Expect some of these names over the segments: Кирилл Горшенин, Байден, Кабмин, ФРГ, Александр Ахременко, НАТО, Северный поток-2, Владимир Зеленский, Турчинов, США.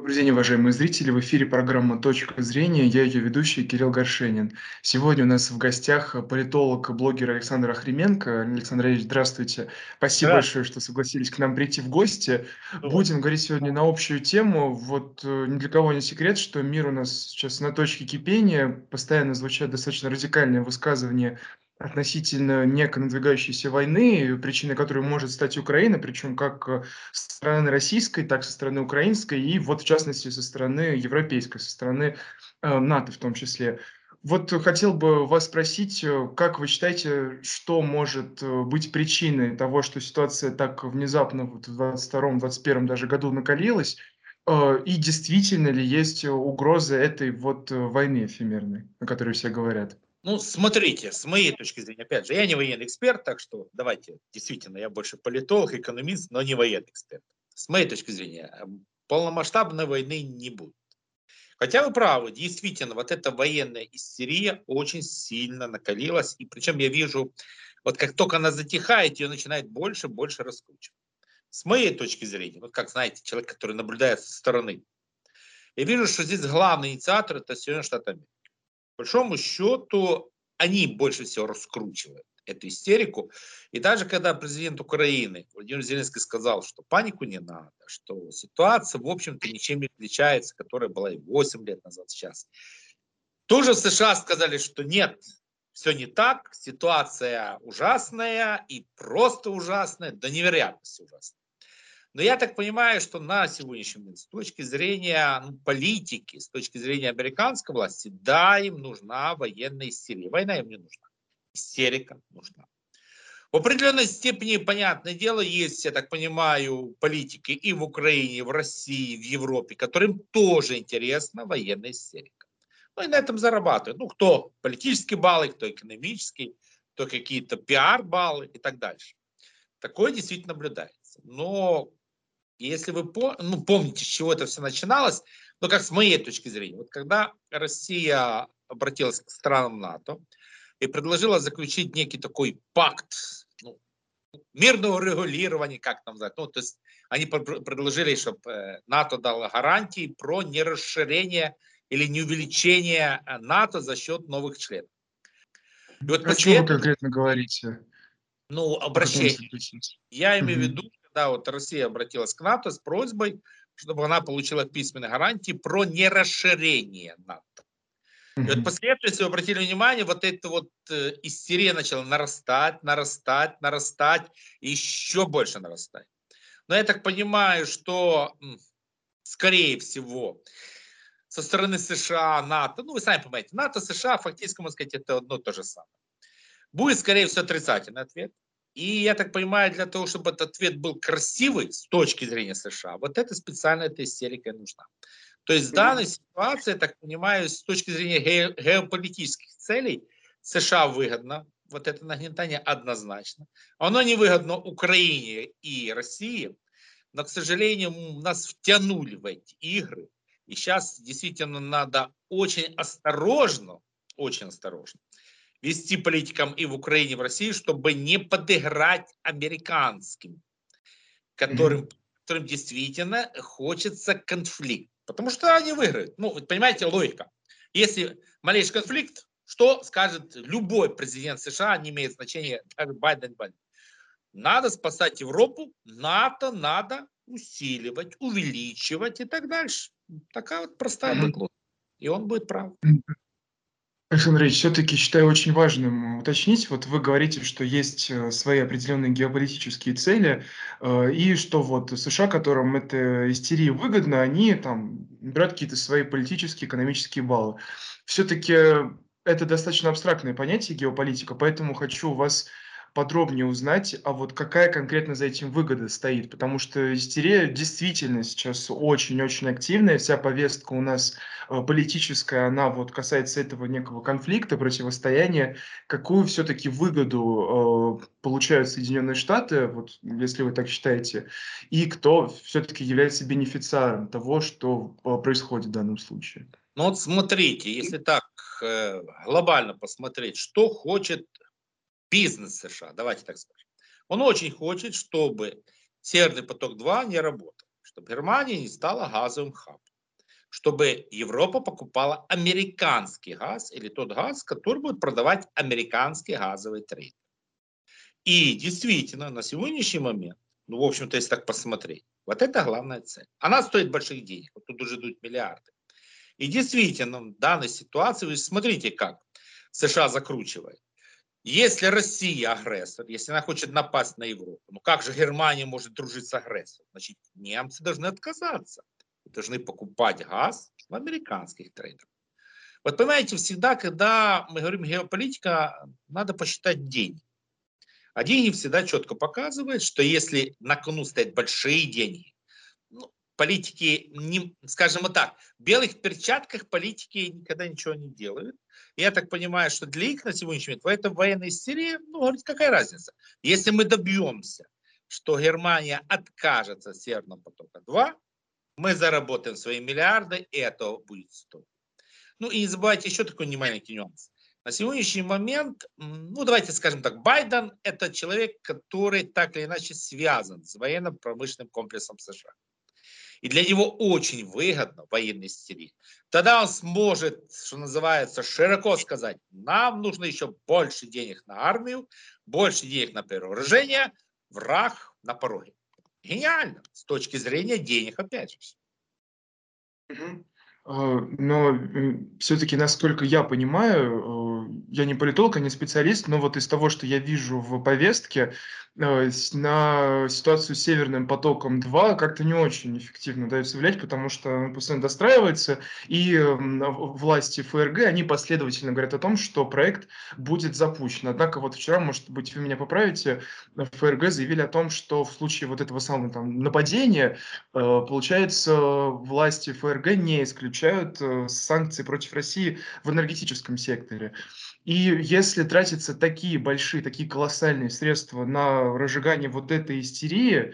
Добрый день, уважаемые зрители. В эфире программа «Точка зрения». Я ее ведущий Кирилл Горшенин. Сегодня у нас в гостях политолог, блогер Александр Ахременко. Александр Ильич, здравствуйте. Спасибо большое, что согласились к нам прийти в гости. Будем говорить сегодня на общую тему. Вот ни для кого не секрет, что мир у нас сейчас на точке кипения. Постоянно звучат достаточно радикальные высказывания относительно некой надвигающейся войны, причиной которой может стать Украина, причем как со стороны российской, так и со стороны украинской, и вот в частности со стороны европейской, со стороны НАТО в том числе. Вот хотел бы вас спросить, как вы считаете, что может быть причиной того, что ситуация так внезапно вот в 2022-2021 даже году накалилась, и действительно ли есть угроза этой вот войны эфемерной, о которой все говорят? Ну, смотрите, с моей точки зрения, опять же, я не военный эксперт, так что давайте, действительно, я больше политолог, экономист, но не военный эксперт. С моей точки зрения, полномасштабной войны не будет. Хотя вы правы, действительно, вот эта военная истерия очень сильно накалилась, и причем я вижу, вот как только она затихает, ее начинает больше и больше раскручивать. С моей точки зрения, вот как, знаете, человек, который наблюдает со стороны, я вижу, что здесь главный инициатор – это Соединенные Штаты Америки. По большому счету, они больше всего раскручивают эту истерику. И даже когда президент Украины Владимир Зеленский сказал, что панику не надо, что ситуация, в общем-то, ничем не отличается, которая была и 8 лет назад сейчас. Тоже в США сказали, что нет, все не так, ситуация ужасная и просто ужасная, до невероятности ужасная. Но я так понимаю, что на сегодняшний день, с точки зрения политики, с точки зрения американской власти, да, им нужна военная истерия. Война им не нужна. Истерика нужна. В определенной степени, понятное дело, есть, я так понимаю, политики и в Украине, и в России, и в Европе, которым тоже интересна военная истерика. Ну и на этом зарабатывают. Ну, кто политические баллы, кто экономические, кто какие-то пиар-баллы и так дальше. Такое действительно наблюдается. Но если вы помните, с чего это все начиналось, но как с моей точки зрения, вот когда Россия обратилась к странам НАТО и предложила заключить некий такой пакт, ну, мирного регулирования, как там сказать, ну, то есть они предложили, чтобы НАТО дало гарантии про нерасширение или неувеличение НАТО за счет новых членов. И вот о чем вы конкретно говорите? Ну, обращение. Я имею в виду, когда вот Россия обратилась к НАТО с просьбой, чтобы она получила письменные гарантии про нерасширение НАТО. И вот последовательно, если вы обратили внимание, вот эта вот истерия начала нарастать, и еще больше нарастать. Но я так понимаю, что, скорее всего, со стороны США, НАТО, ну, вы сами понимаете, НАТО, США, фактически, можно сказать, это одно и то же самое. Будет, скорее всего, отрицательный ответ. И, я так понимаю, для того, чтобы этот ответ был красивый с точки зрения США, вот это специально, эта истерика нужна. То есть в данной ситуации, я так понимаю, с точки зрения геополитических целей, США выгодно вот это нагнетание однозначно. Оно невыгодно Украине и России, но, к сожалению, нас втянули в эти игры. И сейчас действительно надо очень осторожно вести политикам и в Украине, и в России, чтобы не подыграть американским, которым действительно хочется конфликт. Потому что они выиграют. Ну, вы понимаете, логика. Если малейший конфликт, что скажет любой президент США, не имеет значения, даже Байден. Надо спасать Европу, НАТО надо усиливать, увеличивать и так дальше. Такая вот простая логика. И он будет прав. Александр Ильич, все-таки считаю очень важным уточнить, вот вы говорите, что есть свои определенные геополитические цели, и что вот США, которым эта истерия выгодна, они там берут какие-то свои политические, экономические баллы. Все-таки это достаточно абстрактное понятие геополитика, поэтому хочу у вас подробнее узнать, а вот какая конкретно за этим выгода стоит, потому что истерия действительно сейчас очень-очень активная, вся повестка у нас политическая, она вот касается этого некого конфликта, противостояния, какую все-таки выгоду получают Соединенные Штаты, вот если вы так считаете, и кто все-таки является бенефициаром того, что происходит в данном случае. Ну вот смотрите, если так глобально посмотреть, что хочет бизнес США, давайте так скажем. Он очень хочет, чтобы Северный поток-2 не работал, чтобы Германия не стала газовым хабом. чтобы Европа покупала американский газ или тот газ, который будет продавать американский газовый трейдер. И действительно, на сегодняшний момент, ну, в общем-то, если так посмотреть, вот это главная цель. Она стоит больших денег, вот тут уже идут миллиарды. И действительно, в данной ситуации, вы смотрите, как США закручивает. Если Россия агрессор, если она хочет напасть на Европу, ну как же Германия может дружить с агрессором? Значит, немцы должны отказаться. Должны покупать газ в американских трейдерах. Вот понимаете, всегда, когда мы говорим геополитика, надо посчитать деньги. А деньги всегда четко показывают, что если на кону стоят большие деньги, ну, политики, не, скажем так, в белых перчатках политики никогда ничего не делают. Я так понимаю, что для их на сегодняшний момент в этой военной истерии, ну, говорит, какая разница. Если мы добьемся, что Германия откажется от Северного потока-2, мы заработаем свои миллиарды, и это будет стоить. Ну и не забывайте еще такой немаленький нюанс. На сегодняшний момент, ну давайте скажем так, Байден – это человек, который так или иначе связан с военно-промышленным комплексом США. И для него очень выгодно военная истерия. Тогда он сможет, что называется, широко сказать, нам нужно еще больше денег на армию, больше денег на перевооружение, враг на пороге. Гениально, с точки зрения денег, опять же. Но все-таки, насколько я понимаю, я не политолог, а не специалист, но вот из того, что я вижу в повестке, на ситуацию с Северным потоком-2 как-то не очень эффективно дается влиять, потому что она постоянно достраивается, и власти ФРГ, они последовательно говорят о том, что проект будет запущен. Однако вот вчера, может быть, вы меня поправите, ФРГ заявили о том, что в случае вот этого самого там, нападения, получается, власти ФРГ не исключают санкции против России в энергетическом секторе. И если тратятся такие большие, такие колоссальные средства на разжигание вот этой истерии,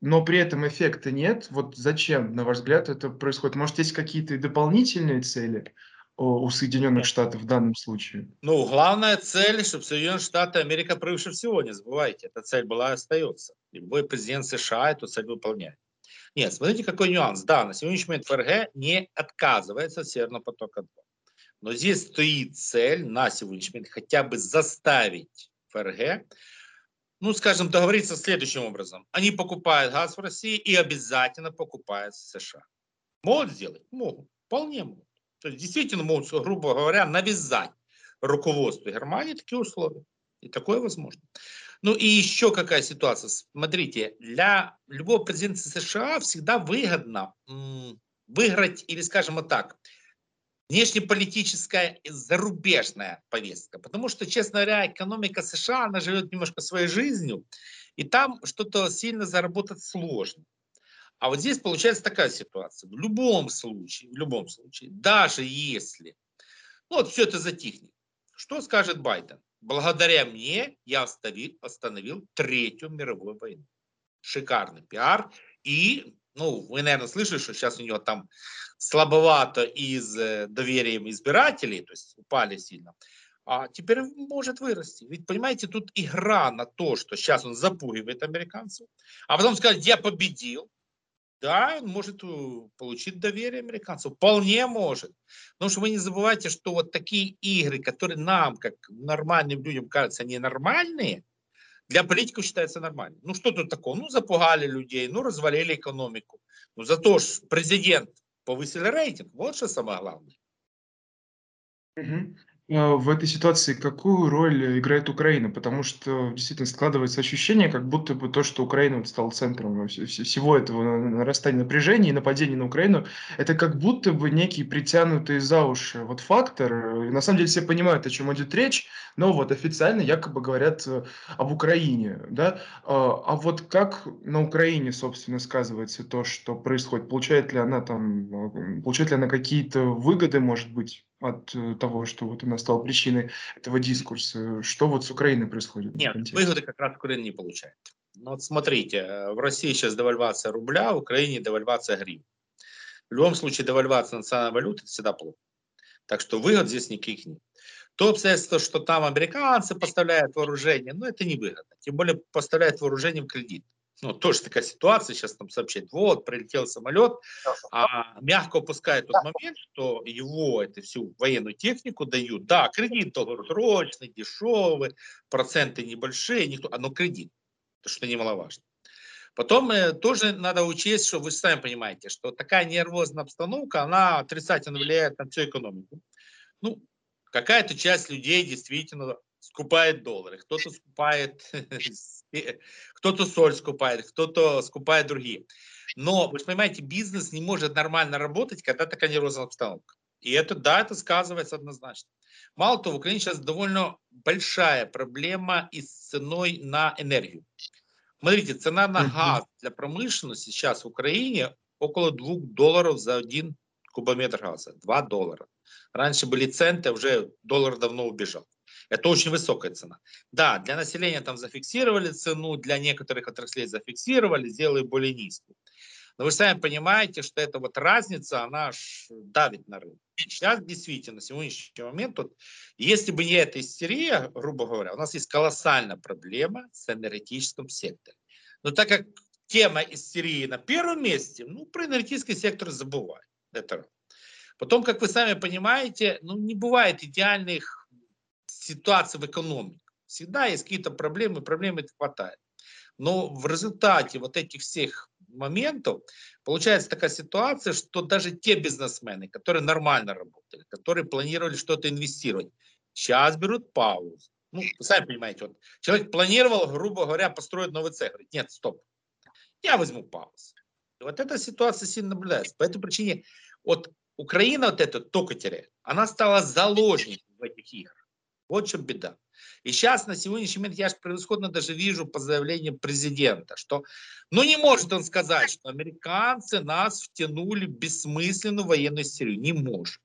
но при этом эффекта нет, вот зачем, на ваш взгляд, это происходит? Может, есть какие-то дополнительные цели у Соединенных Штатов в данном случае? Ну, главная цель, чтобы Соединенные Штаты Америка превыше всего, не забывайте, эта цель была и остается. Любой президент США эту цель выполняет. Нет, смотрите, какой нюанс. Да, на сегодняшний момент ФРГ не отказывается от Северного потока-2. Но здесь стоит цель на сегодняшний момент хотя бы заставить ФРГ, ну, скажем, договориться следующим образом. Они покупают газ в России и обязательно покупают в США. Могут сделать? Могут. Вполне могут. То есть действительно могут, грубо говоря, навязать руководству Германии такие условия. И такое возможно. Ну и еще какая ситуация. Смотрите, для любого президента США всегда выгодно выиграть, или, скажем так, внешнеполитическая зарубежная повестка. Потому что, честно говоря, экономика США, она живет немножко своей жизнью, и там что-то сильно заработать сложно. А вот здесь получается такая ситуация. В любом случае, даже если, ну вот все это затихнет, что скажет Байден? Благодаря мне я остановил Третью мировую войну. Шикарный пиар. И, ну, вы, наверное, слышали, что сейчас у него там слабовато и с доверием избирателей, то есть упали сильно, а теперь может вырасти. Ведь, понимаете, тут игра на то, что сейчас он запугивает американцев, а потом скажет, я победил. Да, он может получить доверие американцев. Вполне может. Потому что вы не забывайте, что вот такие игры, которые нам, как нормальным людям, кажутся ненормальные, для политиков считаются нормальными. Ну что тут такого? Ну запугали людей, ну развалили экономику. Ну зато ж президент повысил рейтинг. Вот что самое главное. В этой ситуации какую роль играет Украина? Потому что действительно складывается ощущение, как будто бы то, что Украина вот стала центром всего этого нарастания напряжения и нападения на Украину, это как будто бы некий притянутый за уши вот фактор. И на самом деле все понимают, о чем идет речь, но вот официально якобы говорят об Украине. Да? А вот как на Украине, собственно, сказывается то, что происходит? Получает ли она какие-то выгоды, может быть, от того, что вот она стала причиной этого дискурса? Что вот с Украиной происходит? Нет, выгоды как раз Украина не получает. Но вот смотрите, в России сейчас девальвация рубля, в Украине девальвация гривны. В любом случае девальвация национальной валюты всегда плохо. Так что выгод здесь никаких нет. То обстоятельство, что там американцы поставляют вооружение, ну это не выгодно. Тем более поставляют вооружение в кредит. ну, тоже такая ситуация, сейчас там сообщает, вот, прилетел самолет, а мягко упускает тот момент, что его, эту всю военную технику дают, да, кредит долгосрочный, дешевый, проценты небольшие, никто, но кредит, что немаловажно. Потом тоже надо учесть, что вы сами понимаете, что такая нервозная обстановка, она отрицательно влияет на всю экономику. Ну, какая-то часть людей действительно скупает доллары, кто-то скупает, кто-то соль скупает, кто-то скупает другие. Но, вы же понимаете, бизнес не может нормально работать, когда такая нервозная обстановка. И это, да, это сказывается однозначно. Мало того, в Украине сейчас довольно большая проблема и с ценой на энергию. Смотрите, цена на газ для промышленности сейчас в Украине около $2 за 1 кубометр газа. $2. Раньше были центы, уже доллар давно убежал. Это очень высокая цена. Да, для населения там зафиксировали цену, для некоторых отраслей зафиксировали, сделали более низкую. Но вы сами понимаете, что эта вот разница, она аж давит на рынок. Сейчас действительно, на сегодняшний момент, вот, если бы не эта истерия, грубо говоря, у нас есть колоссальная проблема с энергетическим сектором. Но так как тема истерии на первом месте, ну, про энергетический сектор забывают. Это. Потом, как вы сами понимаете, ну, не бывает идеальных ситуаций в экономике. Всегда есть какие-то проблемы, проблемы хватает. Но в результате вот этих всех моментов получается такая ситуация, что даже те бизнесмены, которые нормально работали, которые планировали что-то инвестировать, сейчас берут паузу. Ну, вы сами понимаете, вот человек планировал, грубо говоря, построить новый цех. Говорит, нет, стоп, я возьму паузу. И вот эта ситуация сильно наблюдается. По этой причине вот Украина вот это только теряет. Она стала заложником в этих играх. Вот в чем беда. И сейчас, на сегодняшний момент, я же превосходно даже вижу по заявлению президента, что, ну, не может он сказать, что американцы нас втянули в бессмысленную военную истерию. Не может.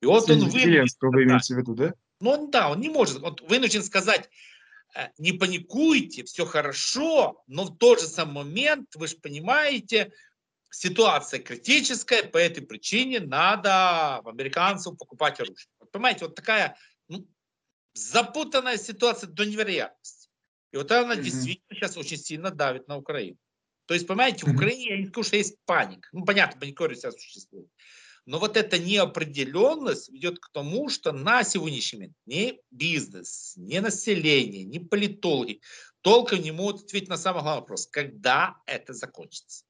И вот он вынужден сказать, ну, он, да, он не может. Он вынужден сказать, не паникуйте, все хорошо, но в тот же самый момент, вы же понимаете, ситуация критическая, по этой причине надо американцам покупать оружие. Вот, понимаете, вот такая... Ну, запутанная ситуация до невероятности. И вот она действительно сейчас очень сильно давит на Украину. То есть, понимаете, в Украине, я не скажу, что есть паника. Ну, понятно, паникория сейчас существует. Но вот эта неопределенность ведет к тому, что на сегодняшний момент ни бизнес, ни население, ни политологи толком не могут ответить на самый главный вопрос. Когда это закончится?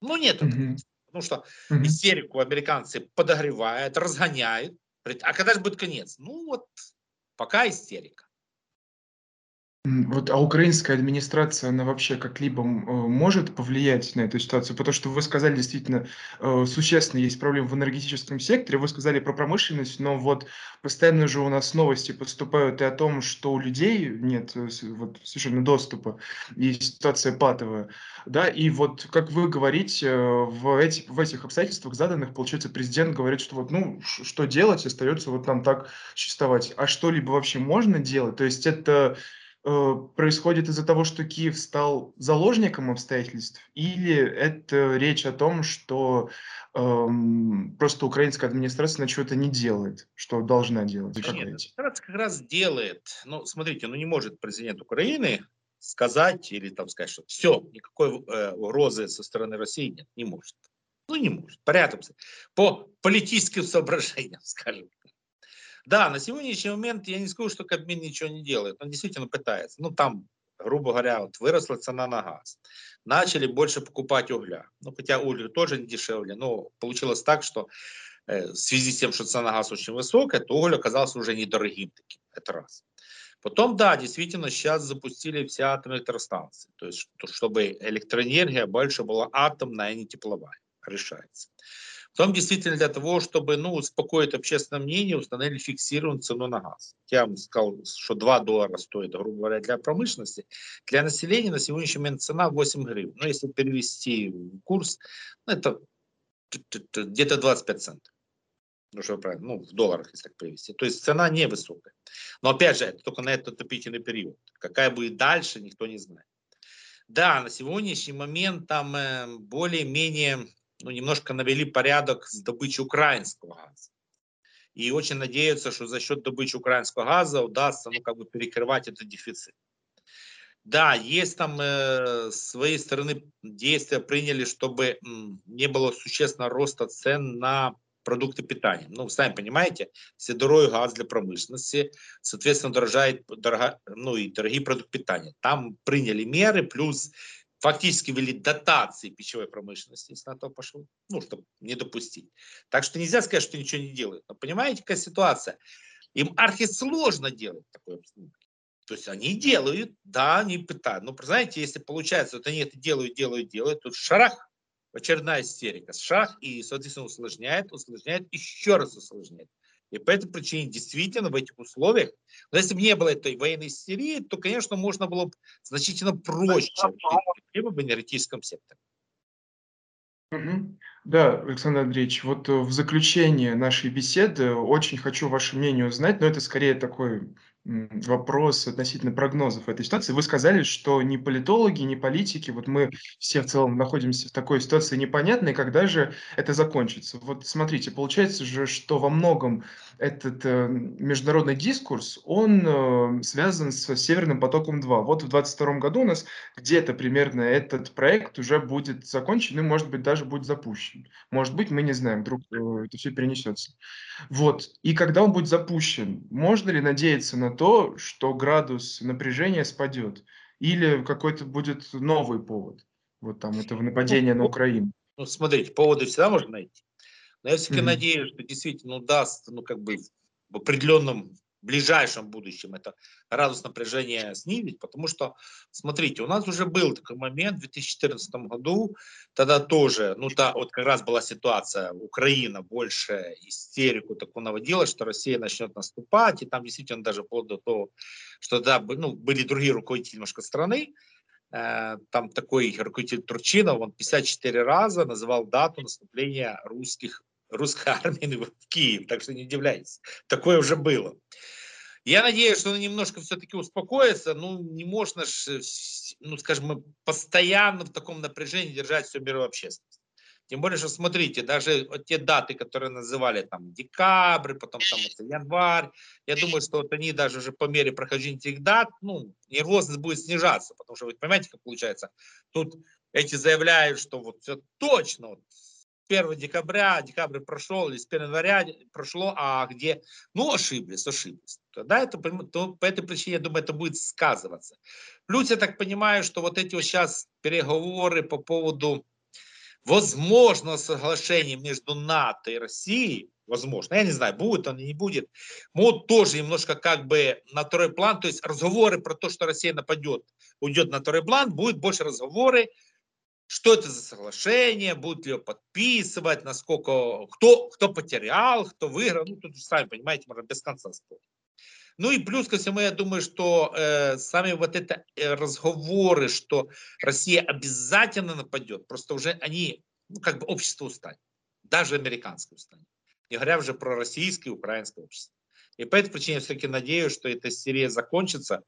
Ну, нет. Потому что истерику американцы подогревают, разгоняют. Говорят, а когда же будет конец? Ну, вот... Пока истерика. Вот, а украинская администрация, она вообще как-либо может повлиять на эту ситуацию? Потому что вы сказали, действительно, существенно есть проблемы в энергетическом секторе, вы сказали про промышленность, но вот постоянно же у нас новости поступают и о том, что у людей нет вот, совершенно доступа, и ситуация патовая. Да? И вот, как вы говорите, в этих обстоятельствах заданных, получается, президент говорит, что вот, ну, что делать, остается вот нам так существовать. А что-либо вообще можно делать? То есть это... происходит из-за того, что Киев стал заложником обстоятельств, или это речь о том, что просто украинская администрация чего-то не делает, что должна делать? Нет, администрация как раз делает. Ну, смотрите, ну не может президент Украины сказать или там сказать, что все, никакой угрозы со стороны России нет, не может. Ну, не может. Порядок. По политическим соображениям, скажем. Да, на сегодняшний момент я не скажу, что Кабмин ничего не делает. Он действительно пытается. Ну, там, грубо говоря, вот выросла цена на газ. Начали больше покупать угля. Ну, хотя уголь тоже не дешевле. Но получилось так, что в связи с тем, что цена на газ очень высокая, то уголь оказался уже недорогим таким. Это раз. Потом, да, действительно, сейчас запустили все атомные электростанции. То есть, чтобы электроэнергия больше была атомная, а не тепловая. Решается. Потом действительно для того, чтобы, ну, успокоить общественное мнение, установили фиксированную цену на газ. Я вам сказал, что $2 стоит, грубо говоря, для промышленности. Для населения на сегодняшний момент цена 8 гривен. Но если перевести курс, ну, это где-то 25 центов. Ну, что правильно, ну, в долларах, если так перевести. То есть цена невысокая. Но опять же, это только на этот отопительный период. Какая будет дальше, никто не знает. Да, на сегодняшний момент там более-менее... ну, немножко навели порядок с добычей украинского газа. И очень надеются, что за счет добычи украинского газа удастся, ну, как бы перекрывать этот дефицит. Да, есть там с своей стороны действия приняли, чтобы не было существенного роста цен на продукты питания. Ну, сами понимаете, все дорогой газ для промышленности, соответственно, дорожает и дорогие продукты питания. Там приняли меры, плюс фактически ввели дотации пищевой промышленности, если на то пошло, ну, чтобы не допустить. Так что нельзя сказать, что ничего не делают. Но понимаете, какая ситуация? Им архисложно делать такое обслуживание. То есть они делают, да, они пытаются. Но, знаете, если получается, вот они это делают, тут шарах, очередная истерика. Шарах и, соответственно, усложняет, еще раз усложняет. И по этой причине действительно в этих условиях, но если бы не было этой военной истерии, то, конечно, можно было бы значительно проще в энергетическом секторе. Да, Александр Андреевич, вот в заключение нашей беседы очень хочу ваше мнение узнать, но это скорее такой вопрос относительно прогнозов этой ситуации. Вы сказали, что ни политологи, ни политики, вот мы все в целом находимся в такой ситуации непонятной, когда же это закончится. Вот смотрите, получается же, что во многом этот международный дискурс, он связан с Северным потоком-2. Вот в 2022 году у нас где-то примерно этот проект уже будет закончен и, может быть, даже будет запущен. Может быть, мы не знаем, вдруг это все перенесется. Вот. И когда он будет запущен, можно ли надеяться на то, что градус напряжения спадет, или какой-то будет новый повод, вот там этого нападения на Украину? Ну, смотрите, поводы всегда можно найти. Но я все-таки надеюсь, что действительно удастся, в определенном ближайшем будущем это градус напряжения снизить, потому что, смотрите, у нас уже был такой момент в 2014 году, тогда тоже, как раз была ситуация, Украина больше истерику такую наводила, что Россия начнет наступать, и там действительно даже вплоть до того, что тогда были другие руководители немножко страны, там такой руководитель Турчинов, он 54 раза называл дату наступления русской армии в Киев, так что не удивляйтесь, такое уже было. Я надеюсь, что он немножко все-таки успокоится, не можно, постоянно в таком напряжении держать всю мировую общественность. Тем более, что смотрите, даже те даты, которые называли там декабрь, потом январь, я думаю, что они даже уже по мере прохождения этих дат, нервозность будет снижаться, потому что вы понимаете, как получается, тут эти заявляют, что все точно, 1 декабря, декабрь прошел, или с 1 января прошло, а где? Ошиблись. Тогда по этой причине, я думаю, это будет сказываться. Плюс я так понимаю, что вот эти сейчас переговоры по поводу возможного соглашения между НАТО и Россией, возможно, я не знаю, будет он или не будет, могут тоже немножко на второй план, то есть разговоры про то, что Россия нападет, уйдет на второй план, будет больше разговоры. Что это за соглашение, будут ли его подписывать, насколько, кто потерял, кто выиграл. Тут сами понимаете, можно без конца спорить. И плюс ко всему, я думаю, что сами вот это разговоры, что Россия обязательно нападет, просто уже они, общество устанет, даже американское устанет. Не говоря уже про российское и украинское общество. И по этой причине я все-таки надеюсь, что эта истерия закончится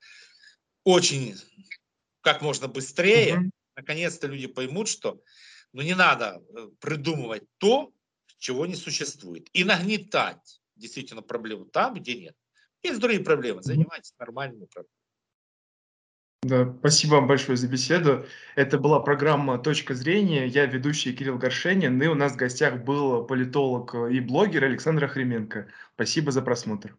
очень, как можно быстрее. Наконец-то люди поймут, что не надо придумывать то, чего не существует. И нагнетать действительно проблему там, где нет. Есть другие проблемы. Занимайтесь нормальными проблемами. Да, спасибо вам большое за беседу. Это была программа «Точка зрения». Я ведущий Кирилл Горшенин. И у нас в гостях был политолог и блогер Александр Ахременко. Спасибо за просмотр.